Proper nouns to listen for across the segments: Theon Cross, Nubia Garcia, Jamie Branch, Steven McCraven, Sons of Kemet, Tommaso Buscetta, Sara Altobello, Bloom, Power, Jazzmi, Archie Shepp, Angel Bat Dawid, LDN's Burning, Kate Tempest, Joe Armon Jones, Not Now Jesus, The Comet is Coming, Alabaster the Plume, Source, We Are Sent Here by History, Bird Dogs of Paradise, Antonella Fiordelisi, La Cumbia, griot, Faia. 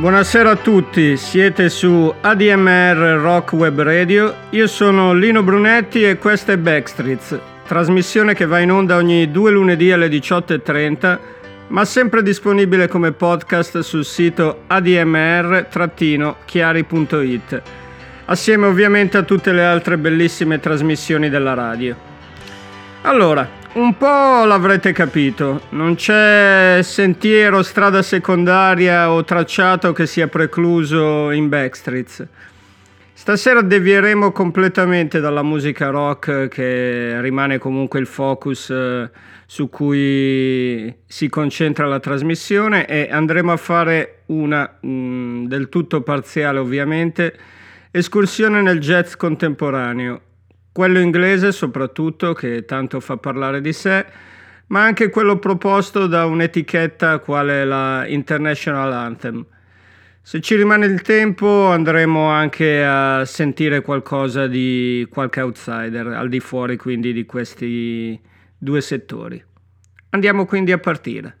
Buonasera a tutti, siete su ADMR Rock Web Radio, io sono Lino Brunetti e questa è Backstreets, trasmissione che va in onda ogni due lunedì alle 18:30, ma sempre disponibile come podcast sul sito admr-chiari.it, assieme ovviamente a tutte le altre bellissime trasmissioni della radio. Allora, un po' l'avrete capito, non c'è sentiero, strada secondaria o tracciato che sia precluso in Backstreets. Stasera devieremo completamente dalla musica rock, che rimane comunque il focus su cui si concentra la trasmissione, e andremo a fare una del tutto parziale ovviamente escursione nel jazz contemporaneo. Quello inglese soprattutto, che tanto fa parlare di sé, ma anche quello proposto da un'etichetta quale la International Anthem. Se ci rimane il tempo andremo anche a sentire qualcosa di qualche outsider, al di fuori quindi di questi due settori. Andiamo quindi a partire.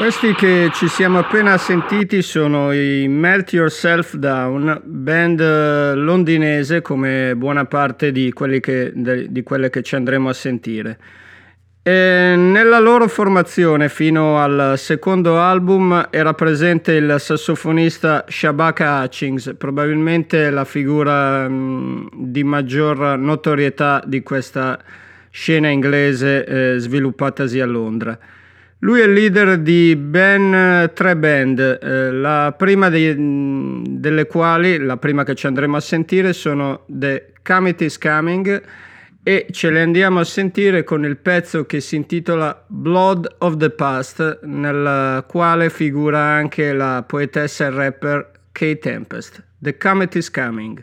Questi che ci siamo appena sentiti sono i Melt Yourself Down, band londinese come buona parte di quelli che, di quelle che ci andremo a sentire. E nella loro formazione fino al secondo album era presente il sassofonista Shabaka Hutchings, probabilmente la figura di maggior notorietà di questa scena inglese sviluppatasi a Londra. Lui è il leader di ben tre band, la prima delle quali, la prima che ci andremo a sentire, sono The Comet is Coming, e ce le andiamo a sentire con il pezzo che si intitola Blood of the Past, nella quale figura anche la poetessa e rapper Kate Tempest. The Comet is Coming.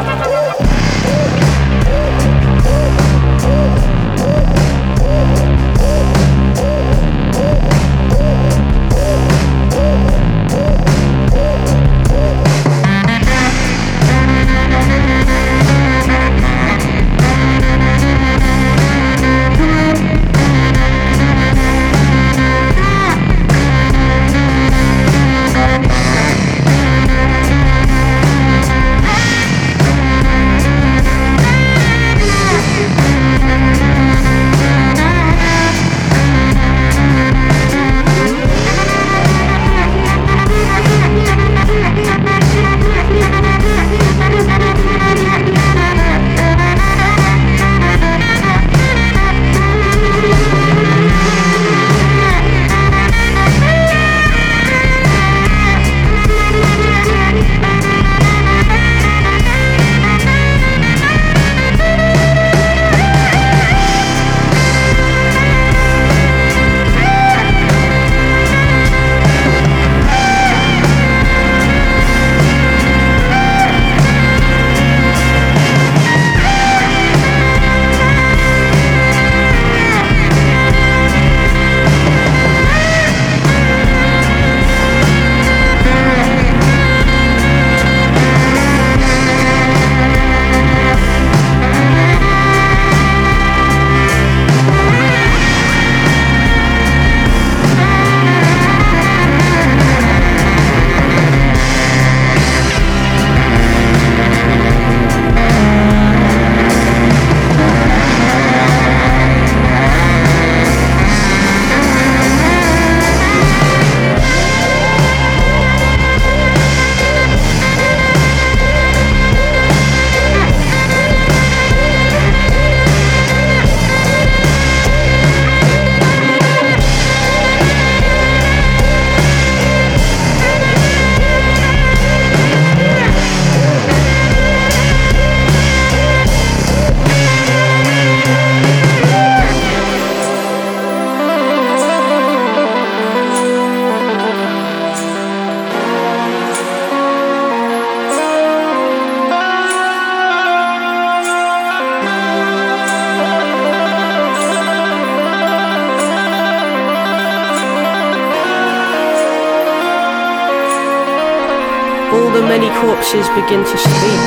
Begin to speak.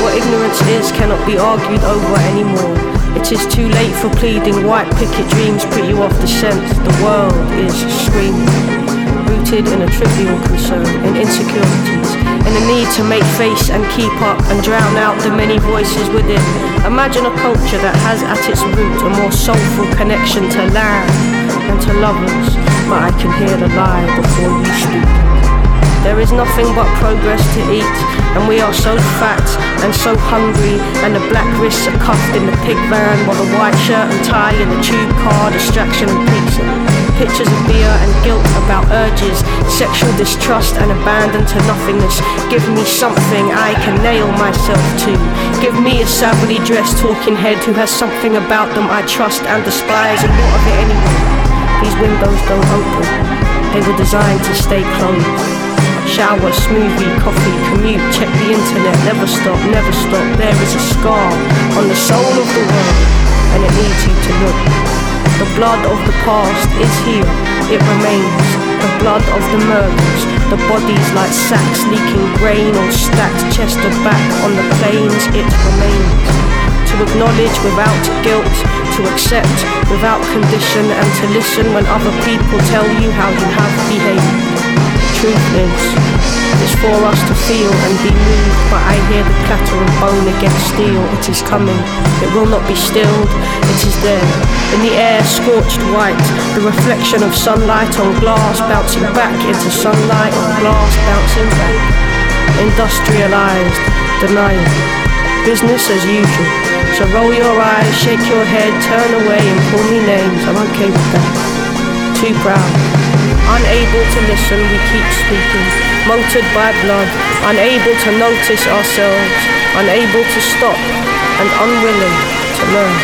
What ignorance is cannot be argued over anymore. It is too late for pleading. White picket dreams put you off the scent. The world is screaming, rooted in a trivial concern, in insecurities, in a need to make face and keep up and drown out the many voices within. Imagine a culture that has at its root a more soulful connection to land and to lovers. But I can hear the lie before you speak. There is nothing but progress to eat, and we are so fat and so hungry, and the black wrists are cuffed in the pig van, while the white shirt and tie in the tube car, distraction and pizza. pictures of fear and guilt about urges, sexual distrust and abandon to nothingness. Give me something I can nail myself to. Give me a savagely dressed talking head who has something about them I trust and despise, and what of it anyway? These windows don't open. They were designed to stay closed. Shower, smoothie, coffee, commute, check the internet, never stop, never stop. There is a scar on the soul of the world, and it needs you to look. The blood of the past is here, it remains. The blood of the murders, the bodies like sacks leaking grain or stacked chest to back on the plains, it remains. To acknowledge without guilt, to accept without condition, and to listen when other people tell you how you have behaved. Truth is, it's for us to feel and be moved, but I hear the clatter of bone against steel. It is coming, it will not be stilled, it is there. In the air, scorched white, the reflection of sunlight on glass, bouncing back into sunlight on glass, bouncing back. Industrialized, denial, business as usual. So roll your eyes, shake your head, turn away and call me names, I'm okay with that. Too proud. Unable to listen, we keep speaking, motored by blood, unable to notice ourselves, unable to stop, and unwilling to learn.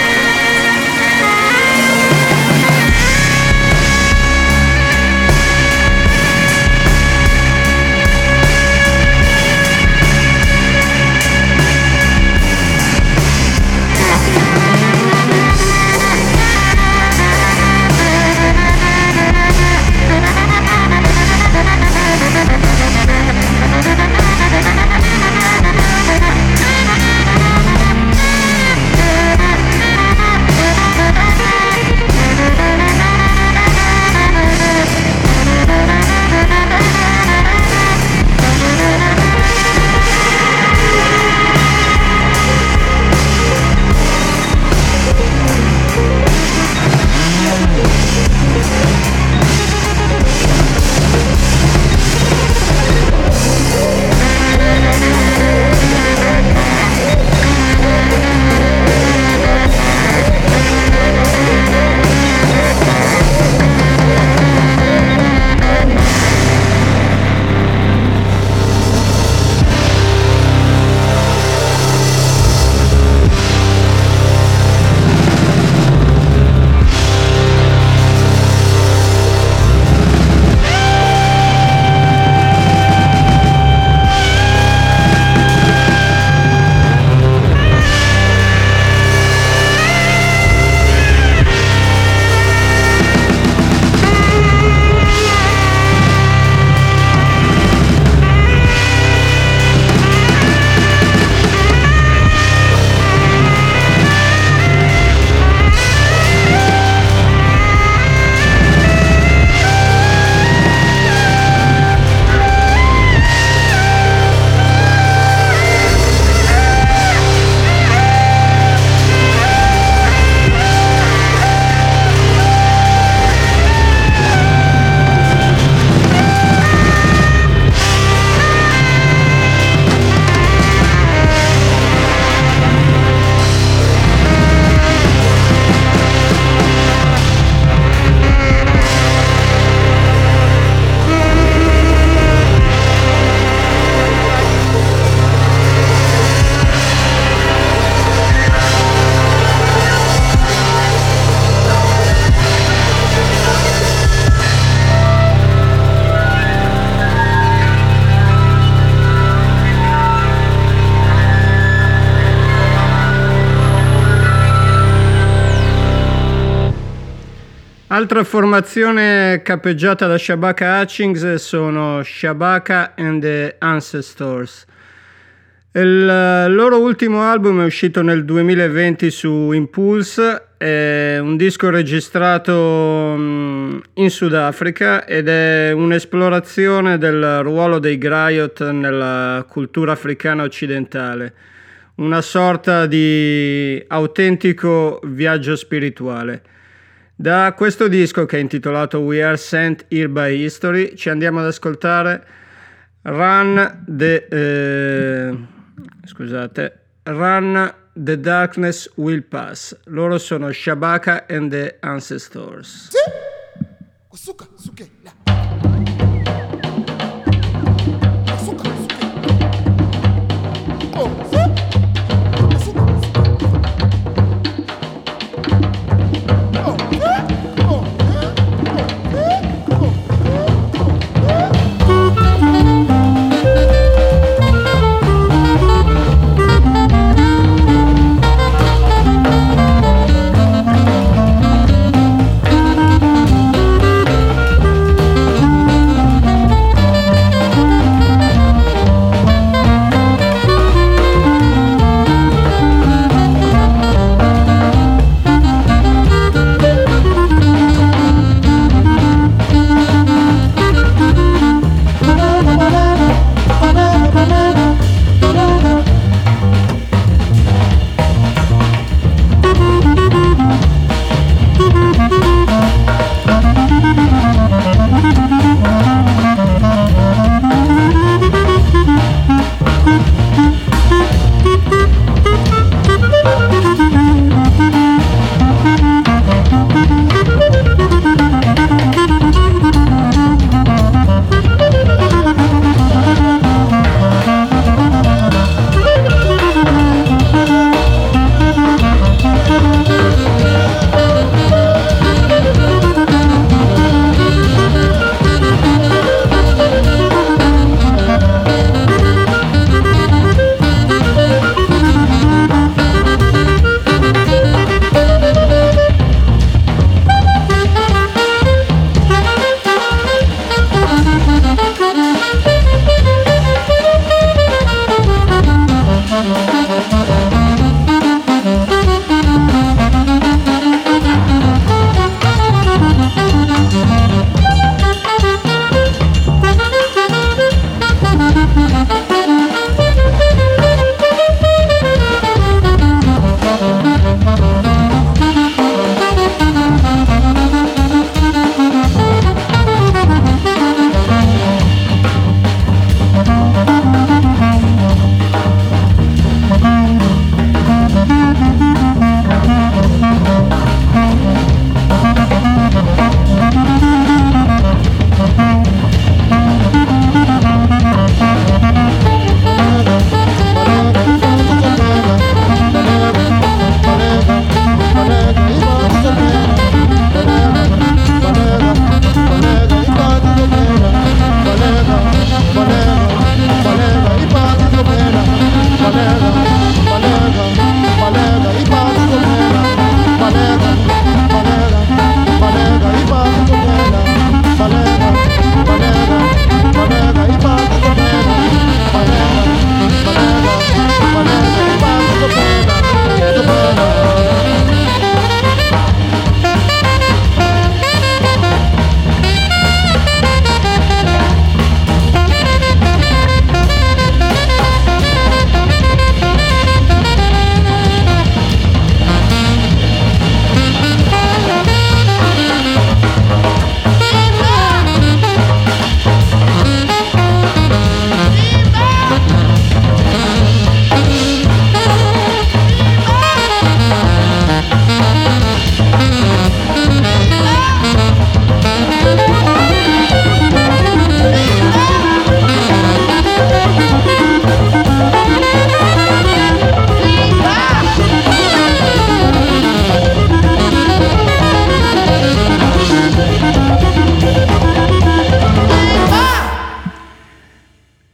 Altra formazione capeggiata da Shabaka Hutchings sono Shabaka and the Ancestors. Il loro ultimo album è uscito nel 2020 su Impulse, è un disco registrato in Sudafrica ed è un'esplorazione del ruolo dei griot nella cultura africana occidentale, una sorta di autentico viaggio spirituale. Da questo disco, che è intitolato We Are Sent Here by History, ci andiamo ad ascoltare Run The Darkness Will Pass. Loro sono Shabaka and the Ancestors. Suka, suke, la. Suka, suke. Oh, suka, suke. Oh, oh,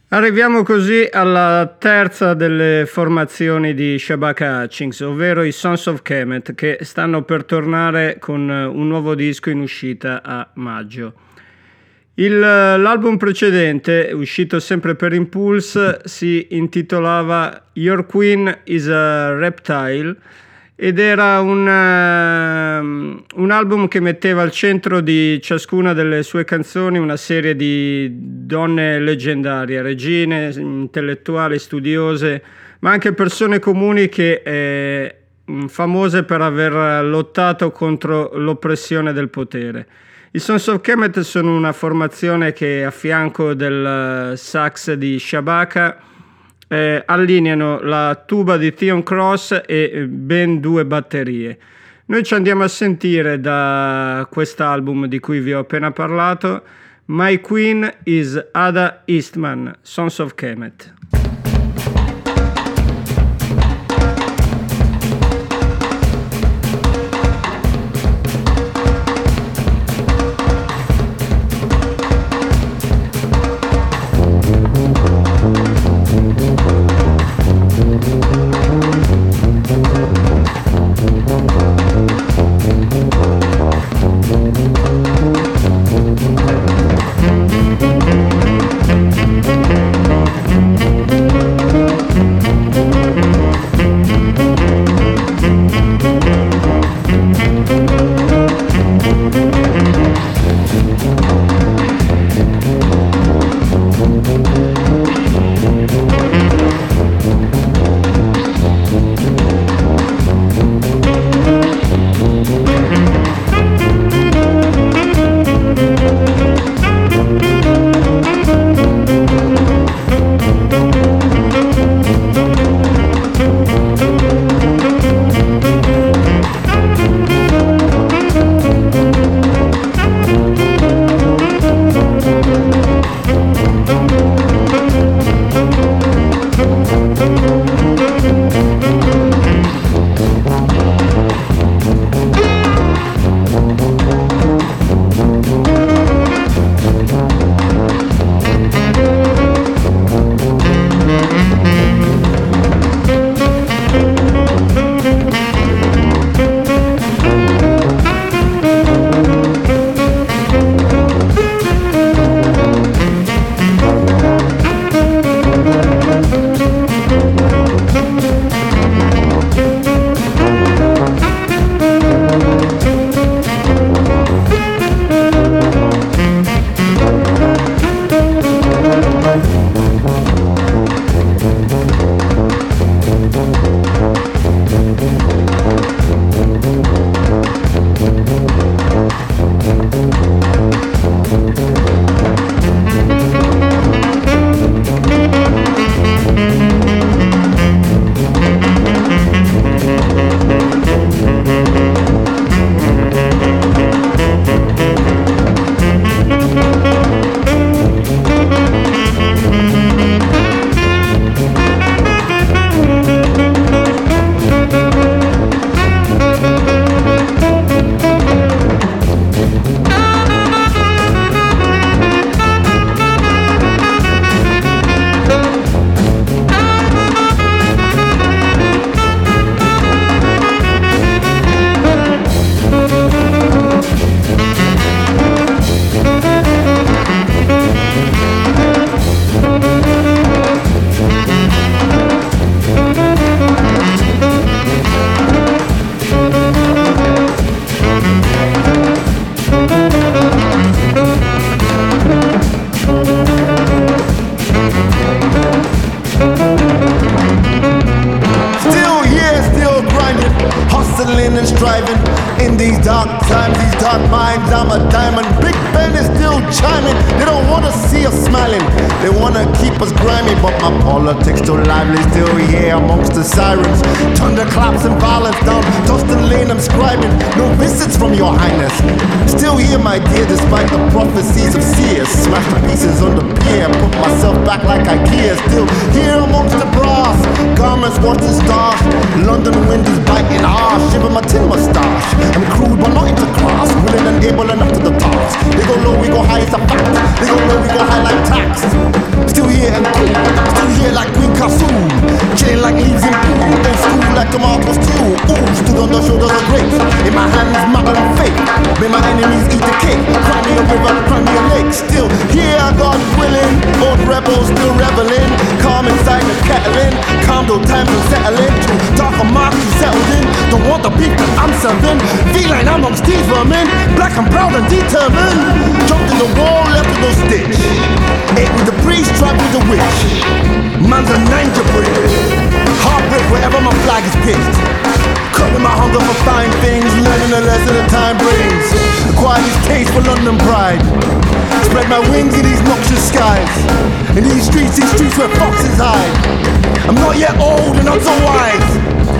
Arriviamo così alla terza delle formazioni di Shabaka Hutchings, ovvero i Sons of Kemet, che stanno per tornare con un nuovo disco in uscita a maggio. L'album precedente, uscito sempre per Impulse, si intitolava Your Queen is a Reptile ed era un album che metteva al centro di ciascuna delle sue canzoni una serie di donne leggendarie, regine, intellettuali, studiose, ma anche persone comuni che famose per aver lottato contro l'oppressione del potere. I Sons of Kemet sono una formazione che a fianco del sax di Shabaka allineano la tuba di Theon Cross e ben due batterie. Noi ci andiamo a sentire da quest'album di cui vi ho appena parlato, My Queen is Ada Eastman, Sons of Kemet.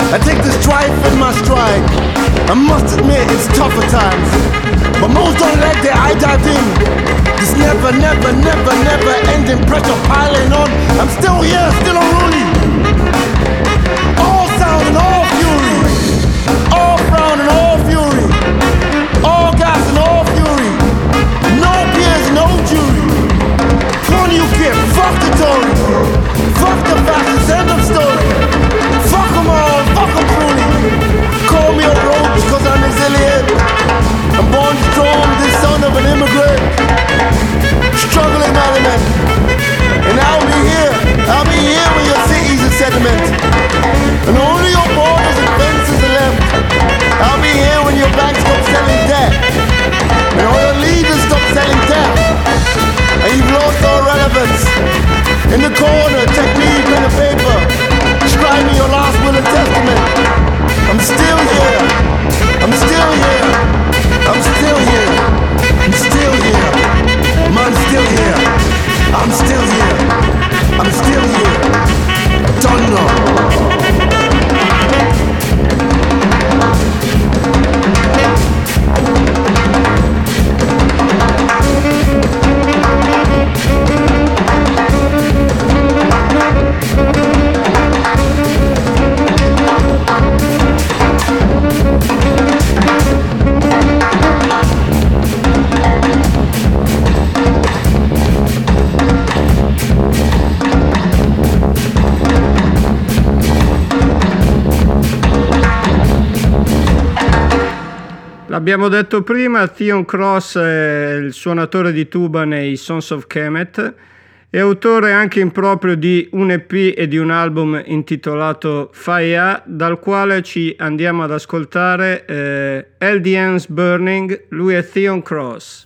I take the strife in my stride. I must admit it's tougher times, but most don't let their eye dive in. This never ending pressure piling on. I'm still here, still unruly. All sound and all fury, all frown and all fury, all gas and all fury, no peers, no jury. Corn you get, fuck the Tories, fuck the fascists, end of story. Fuck them all, fuck them truly. Call me a roach cause I'm exiliate. I'm born strong, the son of an immigrant. Struggling element. And I'll be here with your cities and sediment. And only your borders and fences are left. I'll be here when your banks stop selling debt. And all your leaders stop selling debt. And you've lost all relevance. In the corner, take me pen and paper. Scribe me your last will and testament. I'm still here, I'm still here, I'm still here, I'm still here, I'm still here, I'm still here, I'm still here, don't know. Abbiamo detto prima, Theon Cross è il suonatore di tuba nei Sons of Kemet e autore anche in proprio di un EP e di un album intitolato Faia, dal quale ci andiamo ad ascoltare LDN's Burning. Lui è Theon Cross.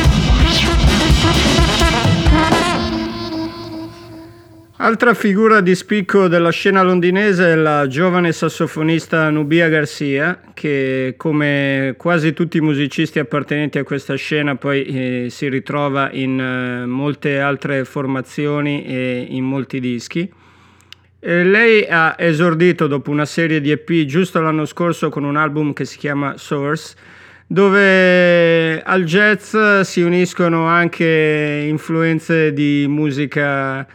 Altra figura di spicco della scena londinese è la giovane sassofonista Nubia Garcia, che come quasi tutti i musicisti appartenenti a questa scena poi si ritrova in molte altre formazioni e in molti dischi. Lei ha esordito dopo una serie di EP giusto l'anno scorso con un album che si chiama Source, dove al jazz si uniscono anche influenze di musica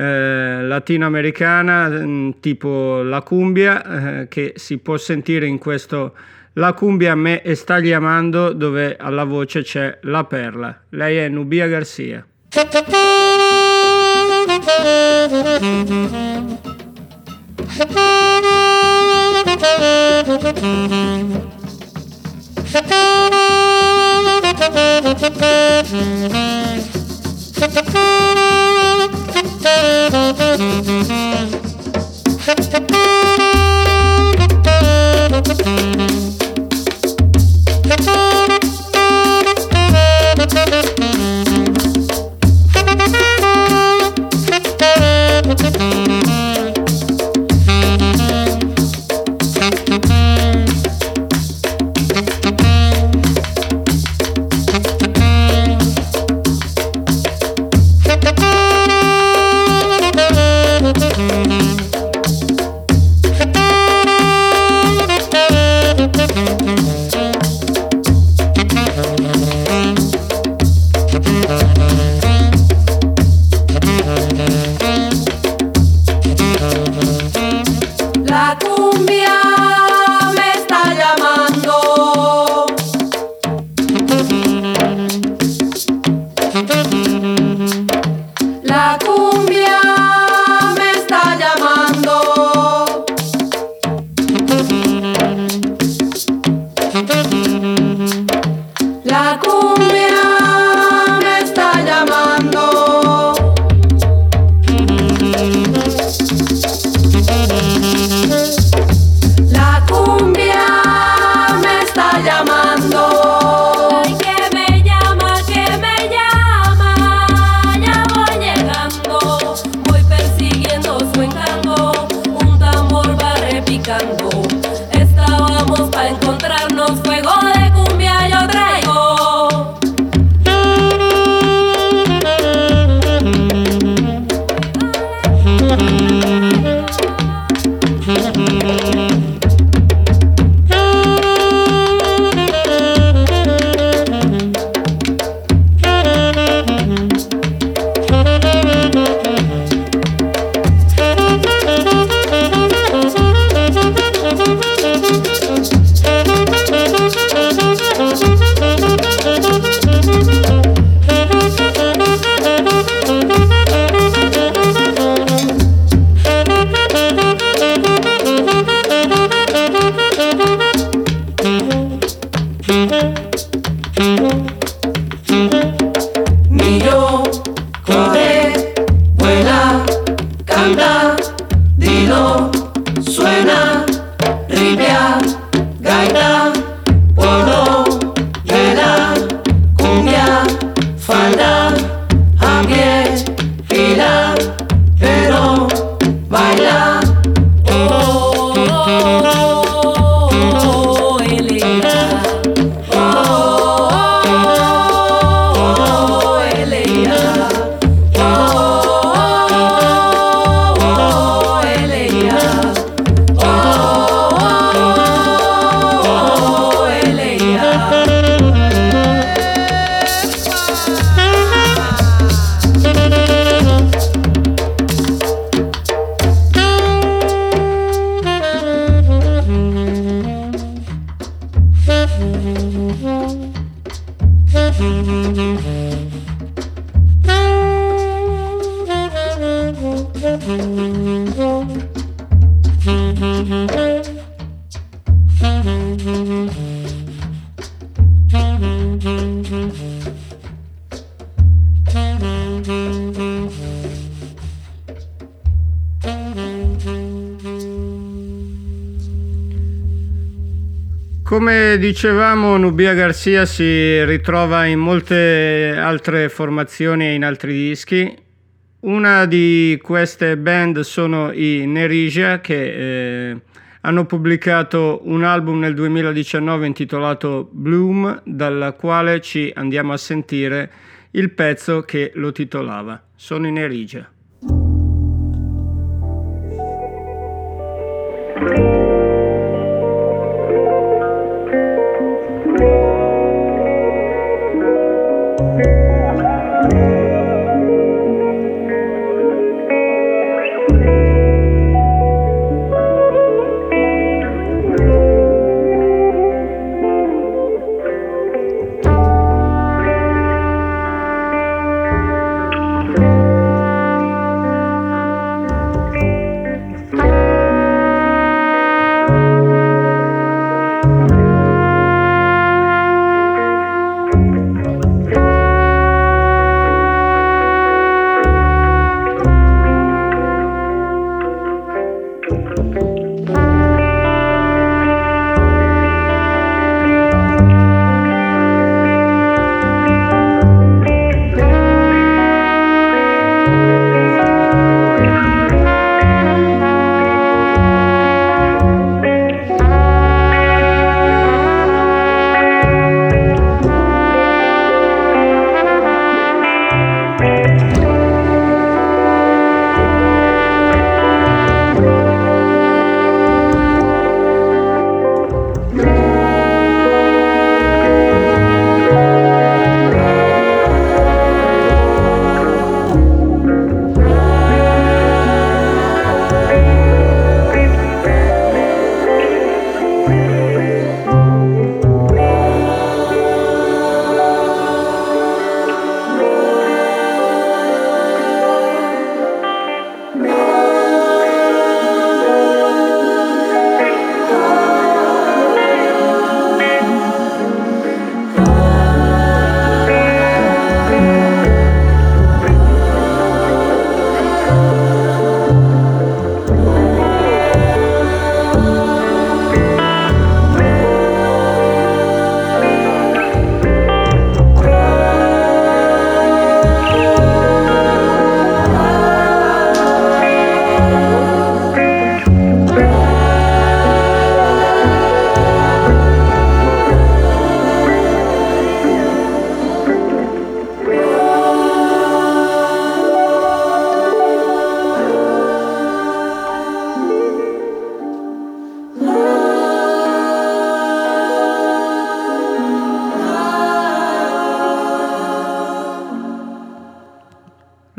latinoamericana tipo la cumbia, che si può sentire in questo La Cumbia me está llamando, dove alla voce c'è La Perla. Lei è Nubia Garcia. come dicevamo, Nubia Garcia si ritrova in molte altre formazioni e in altri dischi. Una di queste band sono i Nerija, che hanno pubblicato un album nel 2019 intitolato Bloom, dalla quale ci andiamo a sentire il pezzo che lo titolava. Sono i Nerija.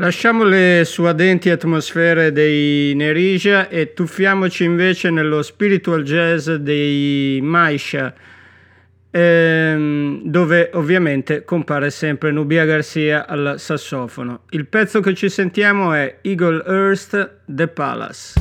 Lasciamo le suadenti atmosfere dei Nerija e tuffiamoci invece nello spiritual jazz dei Maisha, dove ovviamente compare sempre Nubia Garcia al sassofono. Il pezzo che ci sentiamo è Eaglehurst The Palace.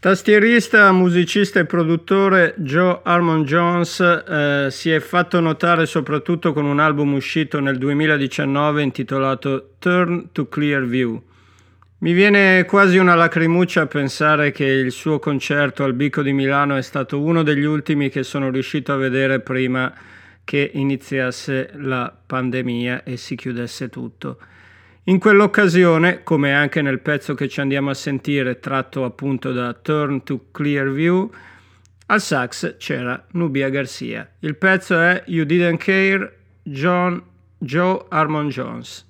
Tastierista, musicista e produttore Joe Armon Jones si è fatto notare soprattutto con un album uscito nel 2019 intitolato Turn to Clear View. Mi viene quasi una lacrimuccia a pensare che il suo concerto al Bico di Milano è stato uno degli ultimi che sono riuscito a vedere prima che iniziasse la pandemia e si chiudesse tutto. In quell'occasione, come anche nel pezzo che ci andiamo a sentire, tratto appunto da Turn to Clear View, al sax c'era Nubia Garcia. Il pezzo è You Didn't Care, Joe Armon Jones.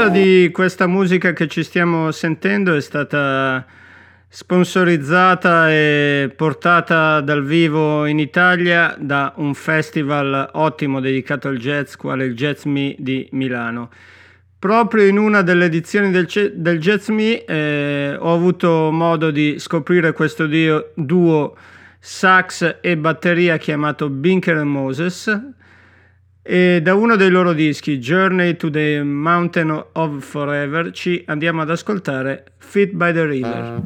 Molta di questa musica che ci stiamo sentendo è stata sponsorizzata e portata dal vivo in Italia da un festival ottimo dedicato al jazz, quale il Jazzmi di Milano. Proprio in una delle edizioni del Jazzmi ho avuto modo di scoprire questo duo sax e batteria chiamato Binker and Moses, e da uno dei loro dischi, Journey to the Mountain of Forever, ci andiamo ad ascoltare Feet by the River.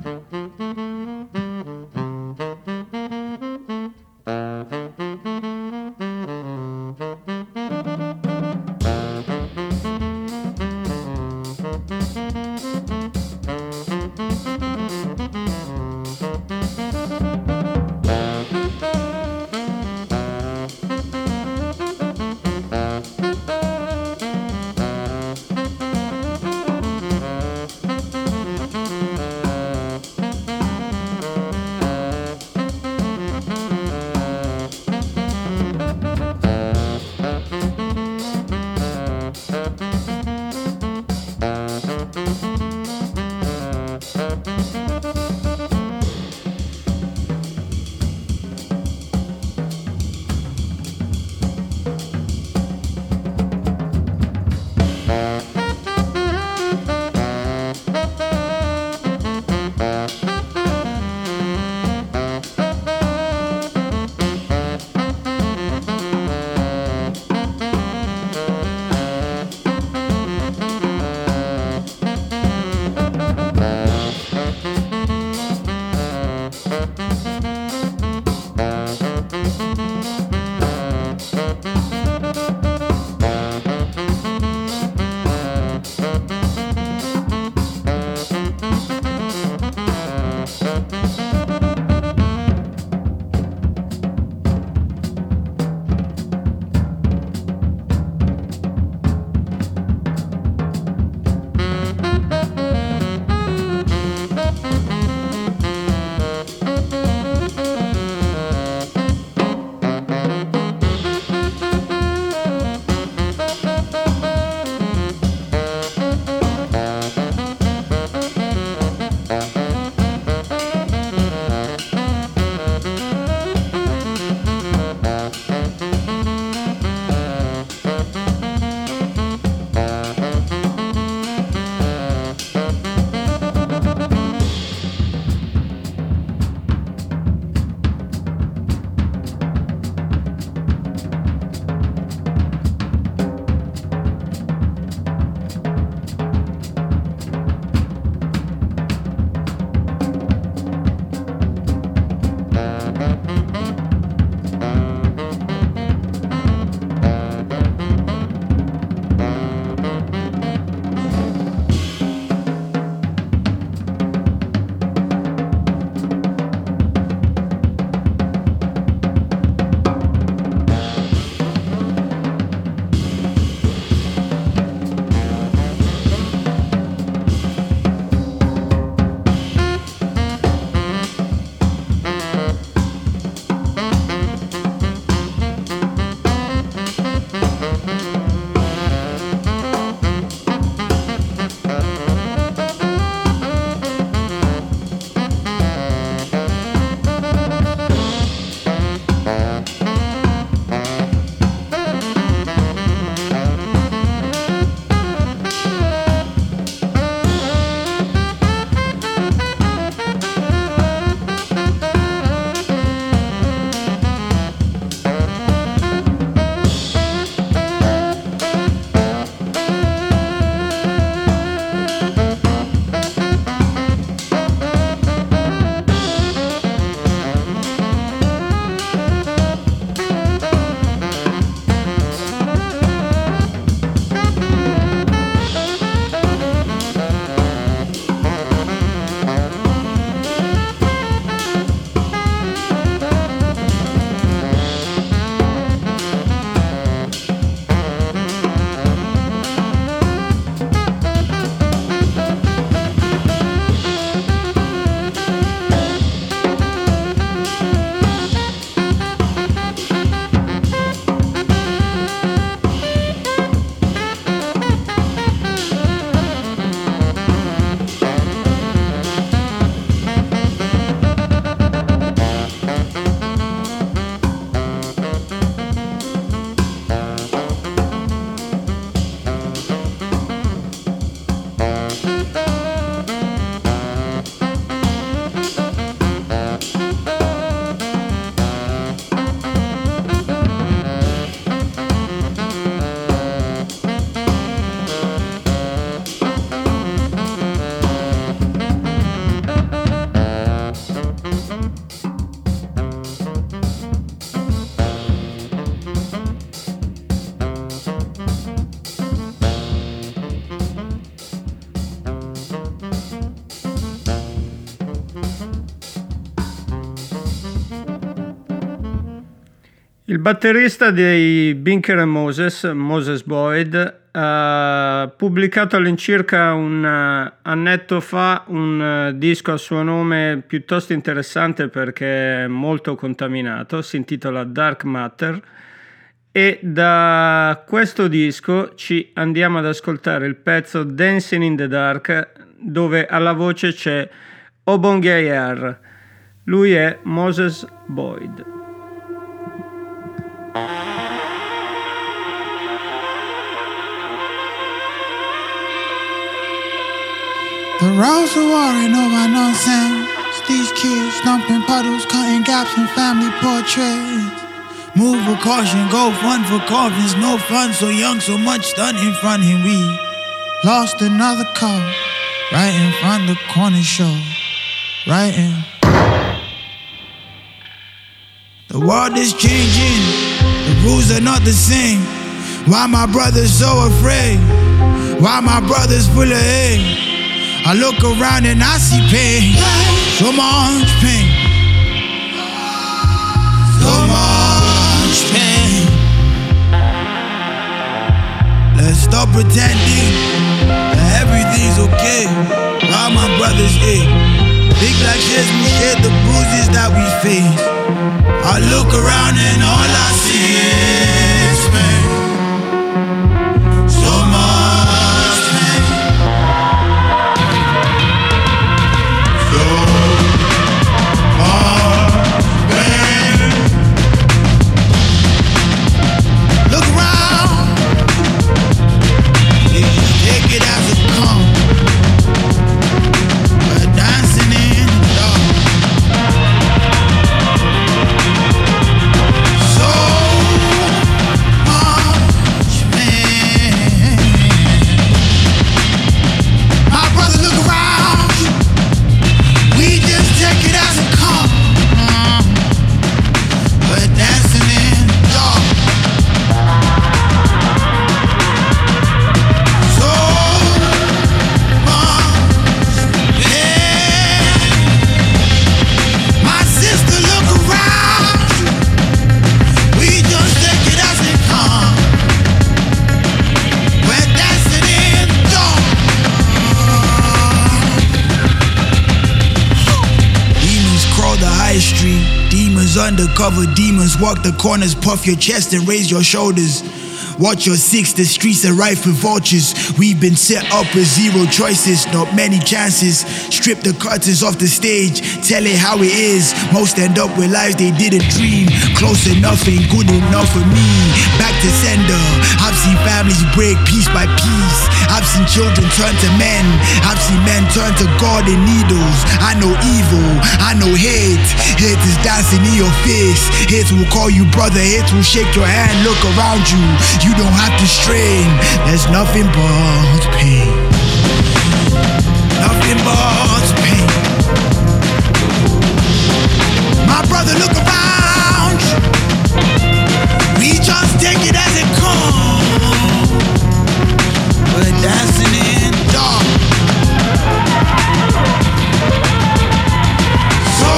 Il batterista dei Binker and Moses, Moses Boyd, ha pubblicato all'incirca un annetto fa un disco a suo nome piuttosto interessante perché è molto contaminato, si intitola Dark Matter, e da questo disco ci andiamo ad ascoltare il pezzo Dancing in the Dark, dove alla voce c'è Obongayar. Lui è Moses Boyd. The roads are warring over nonsense. These kids dumping puddles, cutting gaps in family portraits. Move with caution, go fun for coffins. No fun, so young, so much done in front. And we lost another car right in front of the corner show. Right in. The world is changing, the rules are not the same. Why my brother's so afraid? Why my brother's full of hate? I look around and I see pain, so much pain, so much pain. Let's stop pretending that everything's okay. Why my brother's ill? Big like Jazzmi share the bruises that we face. I look around and all I see is pain. So much pain. So much pain. Look around. You just take it as it comes. We're dancing in the dark. Undercover demons walk the corners, puff your chest and raise your shoulders. Watch your six, the streets are rife with vultures. We've been set up with zero choices, not many chances. Strip the curtains off the stage, tell it how it is. Most end up with lives they didn't dream. Close enough ain't good enough for me. Back to sender, I've seen families break piece by piece. I've seen children turn to men. I've seen men turn to God in needles. I know evil, I know hate. Hate is dancing in your face. Hate will call you brother, hate will shake your hand, look around you. You don't have to strain, there's nothing but pain. Nothing but pain. My brother, look around. We just take it as it comes. We're dancing in the dark. So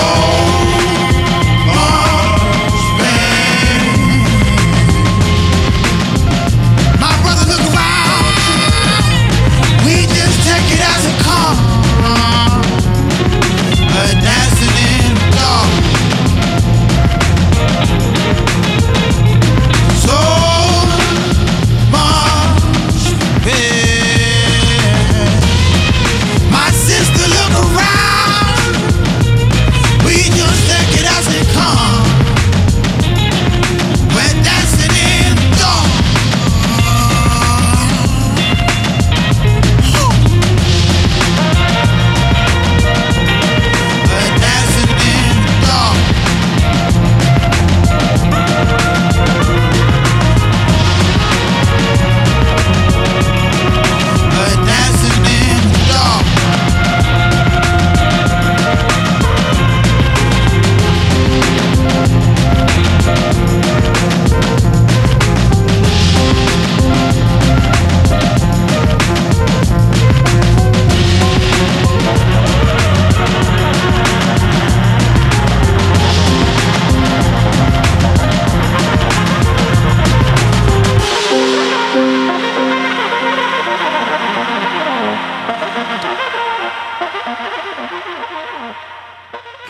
dancing in the dark.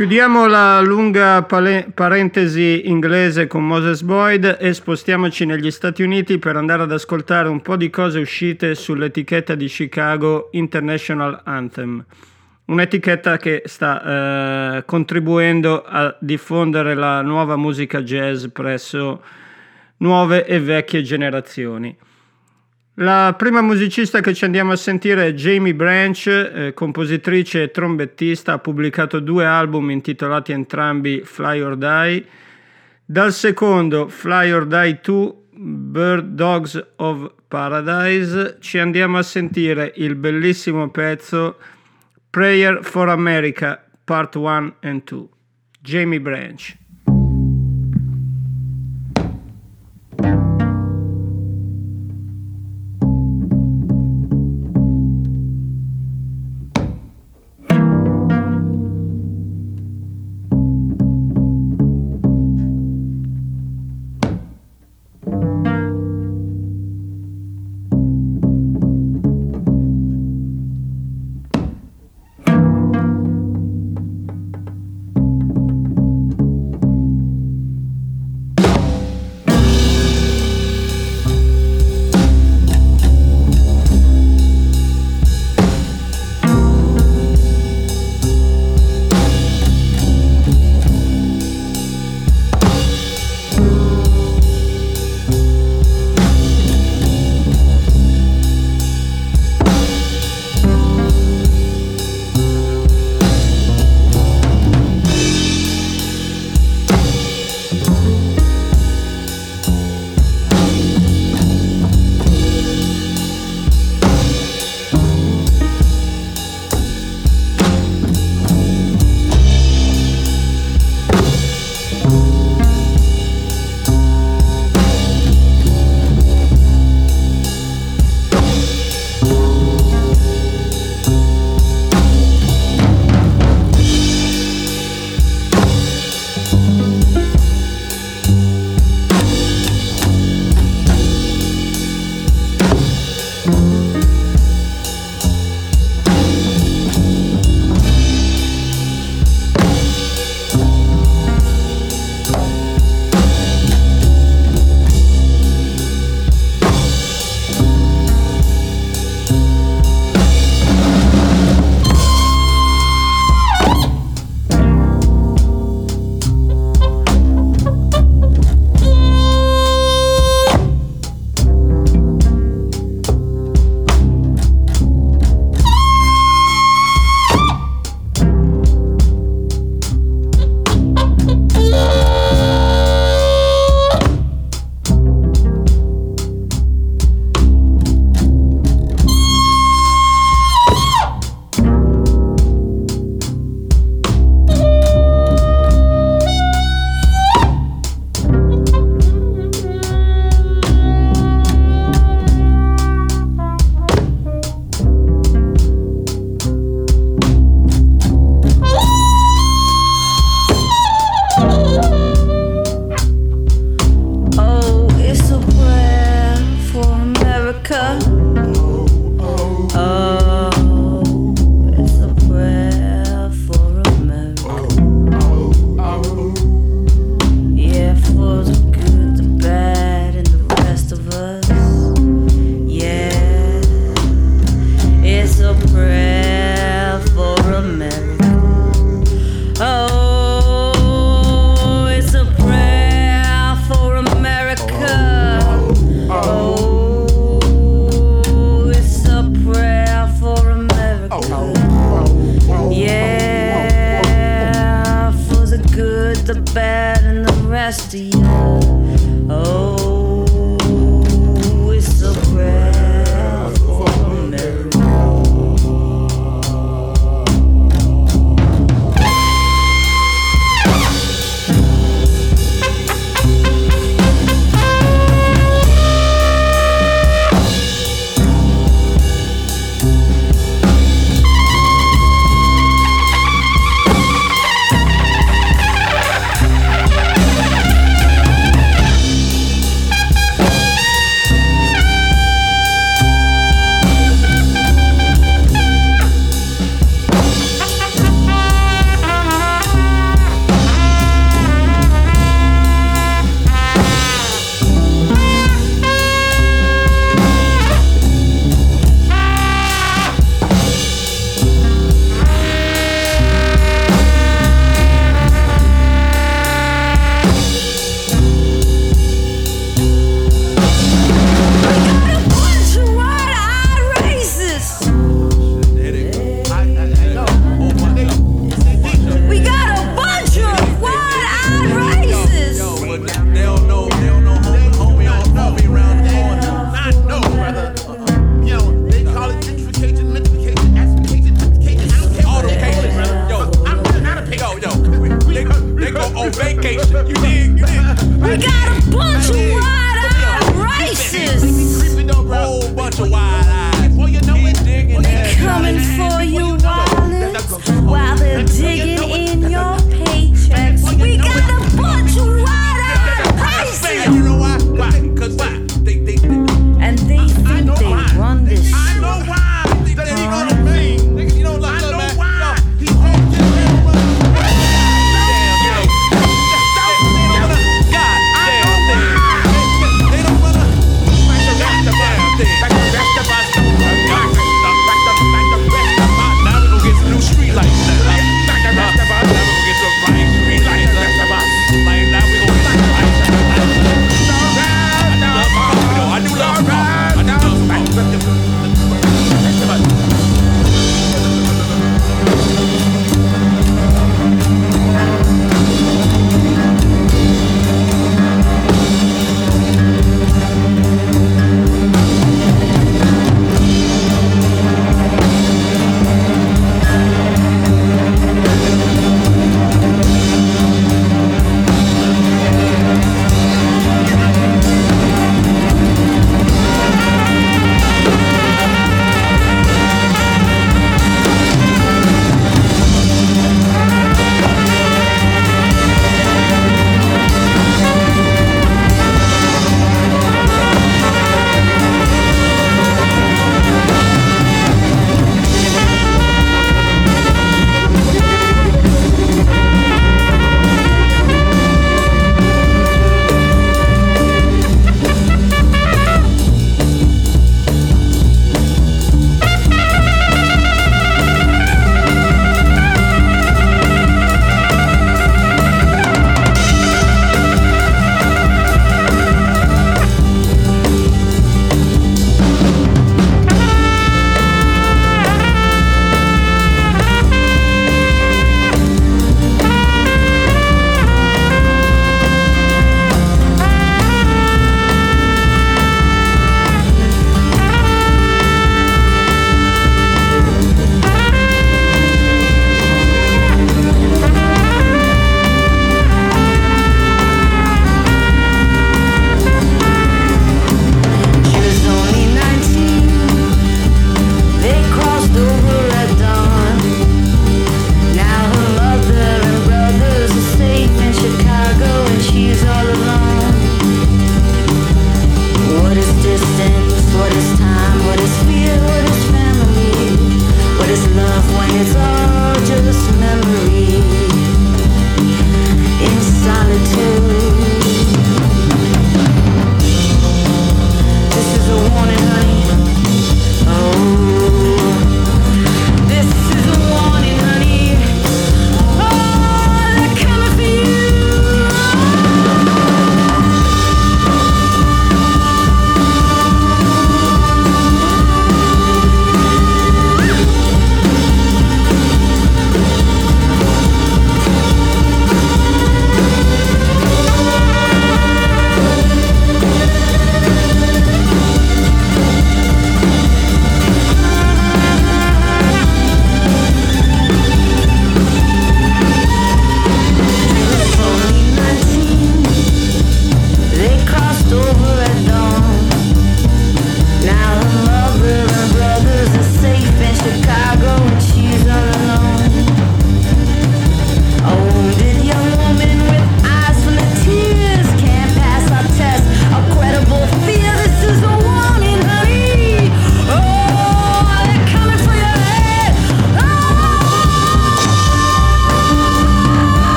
Chiudiamo la lunga parentesi inglese con Moses Boyd e spostiamoci negli Stati Uniti per andare ad ascoltare un po' di cose uscite sull'etichetta di Chicago International Anthem, un'etichetta che sta contribuendo a diffondere la nuova musica jazz presso nuove e vecchie generazioni. La prima musicista che ci andiamo a sentire è Jamie Branch, compositrice e trombettista. Ha pubblicato 2 album intitolati entrambi Fly or Die. Dal secondo, Fly or Die 2, Bird Dogs of Paradise, ci andiamo a sentire il bellissimo pezzo Prayer for America, Part 1 and 2, Jamie Branch.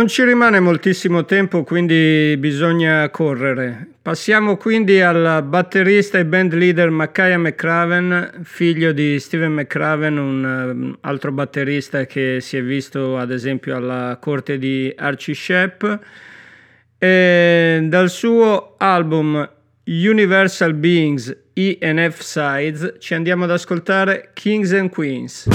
Non ci rimane moltissimo tempo, quindi bisogna correre. Passiamo quindi al batterista e band leader Makaya McCraven, figlio di Steven McCraven, un altro batterista che si è visto ad esempio alla corte di Archie Shepp. E dal suo album Universal Beings E&F Sides ci andiamo ad ascoltare Kings and Queens.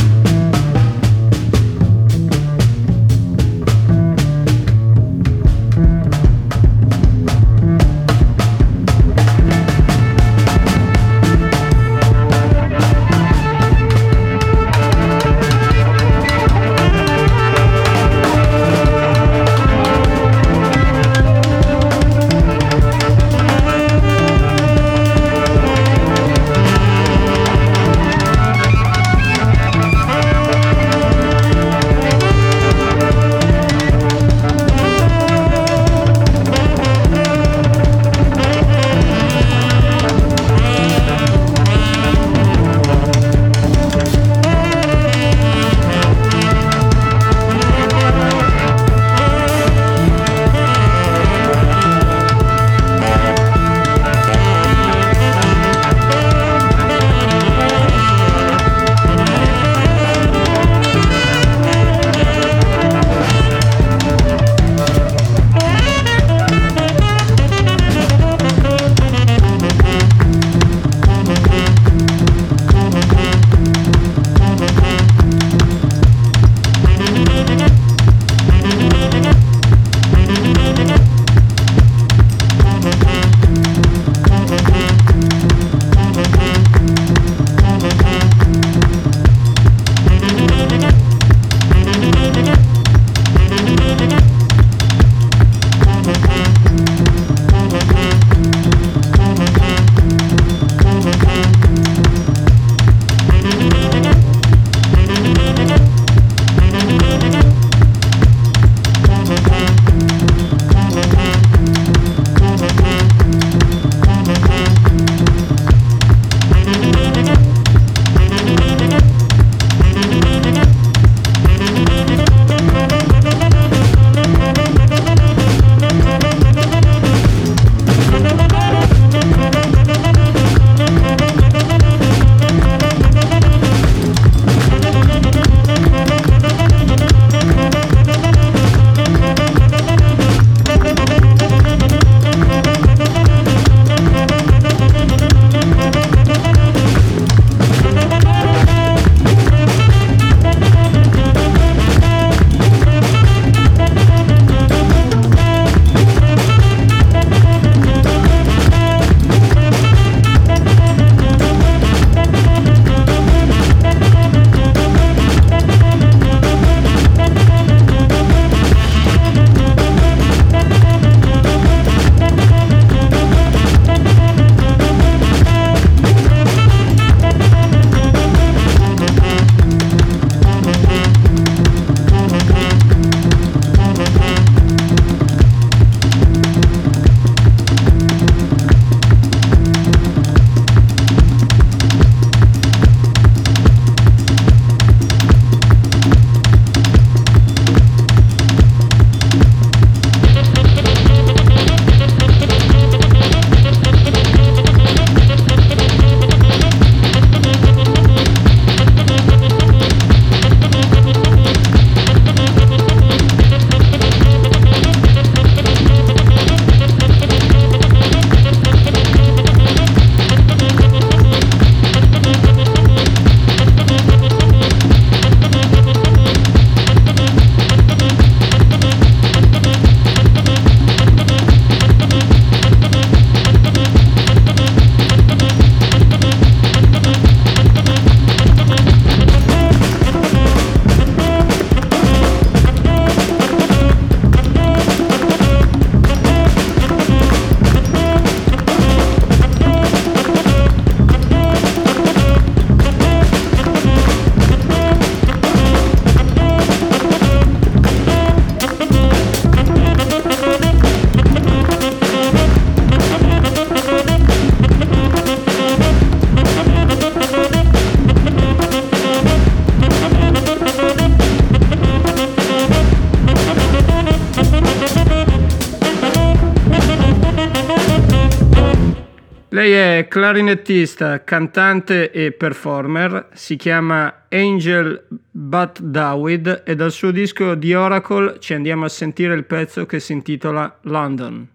clarinettista, cantante e performer, si chiama Angel Bat Dawid e dal suo disco The Oracle ci andiamo a sentire il pezzo che si intitola London.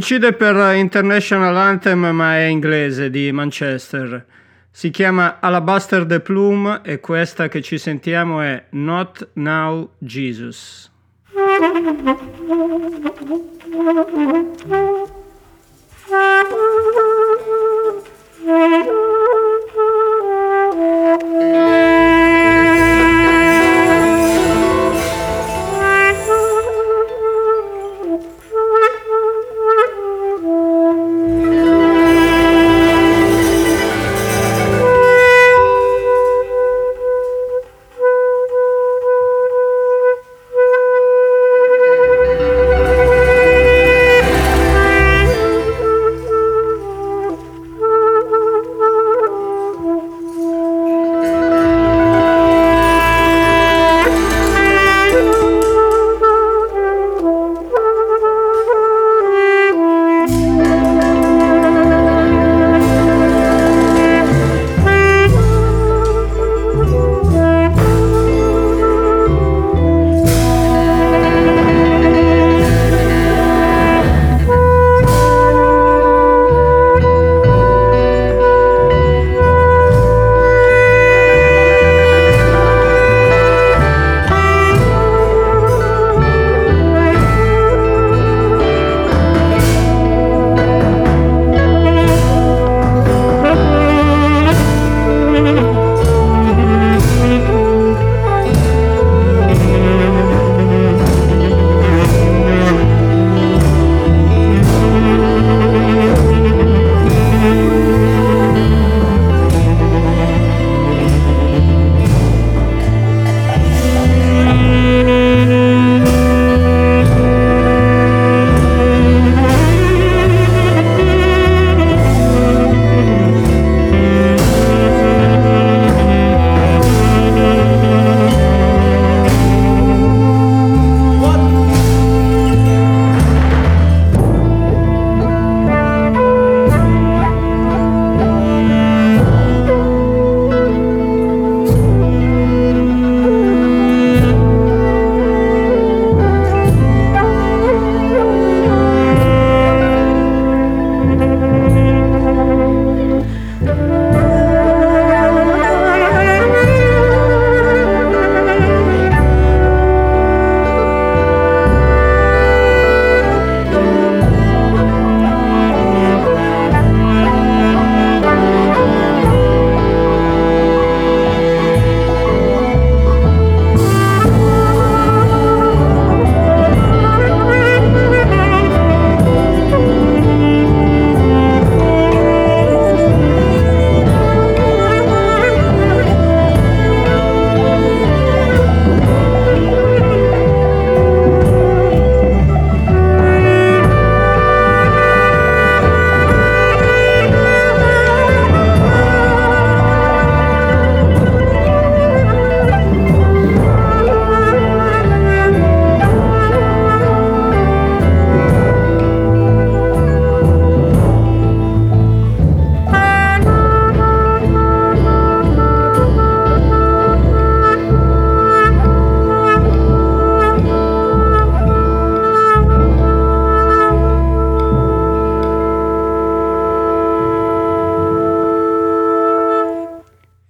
Incide per International Anthem ma è inglese, di Manchester. Si chiama Alabaster the Plume e questa che ci sentiamo è Not Now Jesus.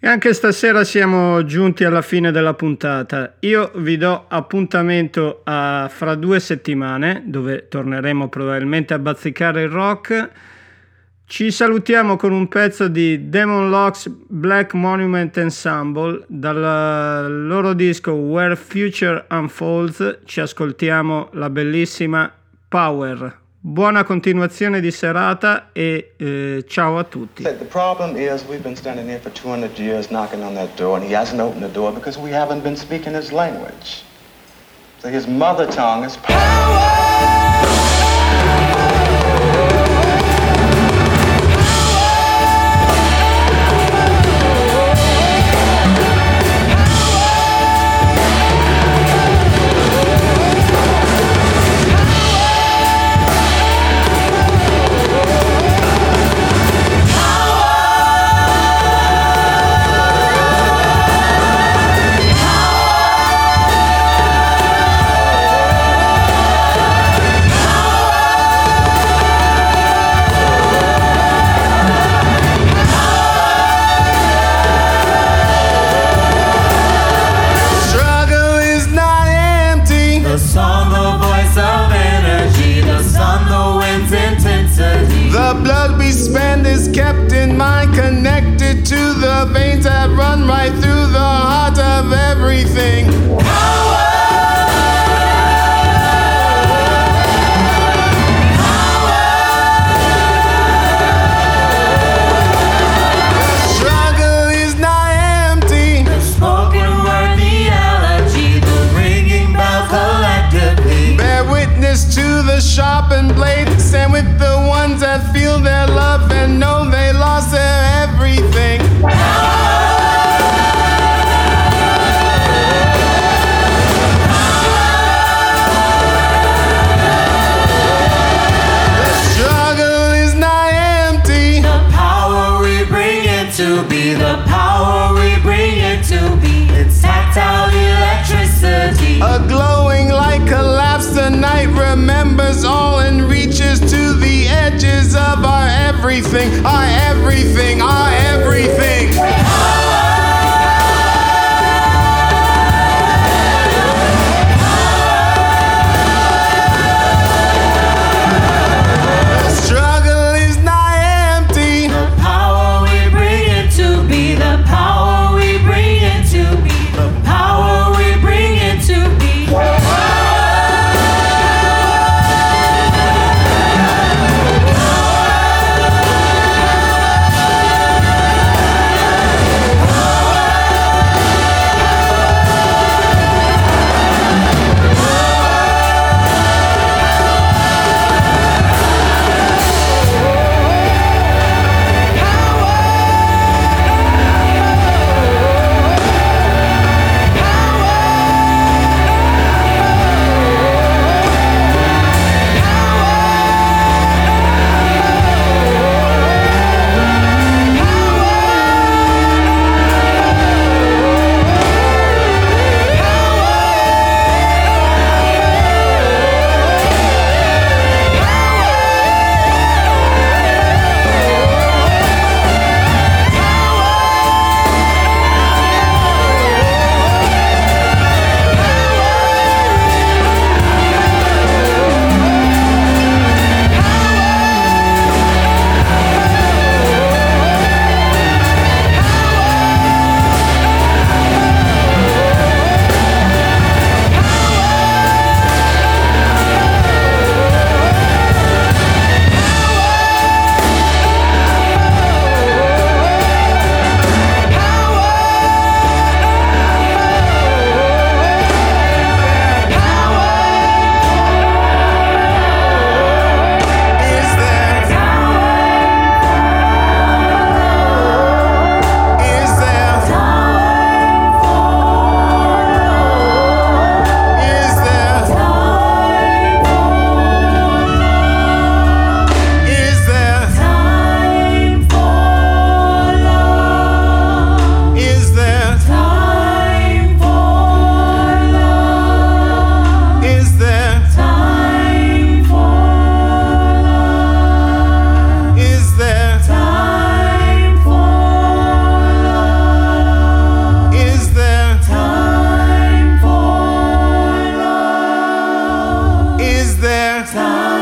Anche stasera siamo giunti alla fine della puntata. Io vi do appuntamento a fra 2 settimane, dove torneremo probabilmente a bazzicare il rock. Ci salutiamo con un pezzo di Damon Locke's Black Monument Ensemble. Dal loro disco Where Future Unfolds ci ascoltiamo la bellissima Power. Buona continuazione di serata e ciao a tutti. The problem is we've been standing here for 200 years knocking on that door and he hasn't opened the door because we haven't been speaking his language. So his mother tongue is power. Time.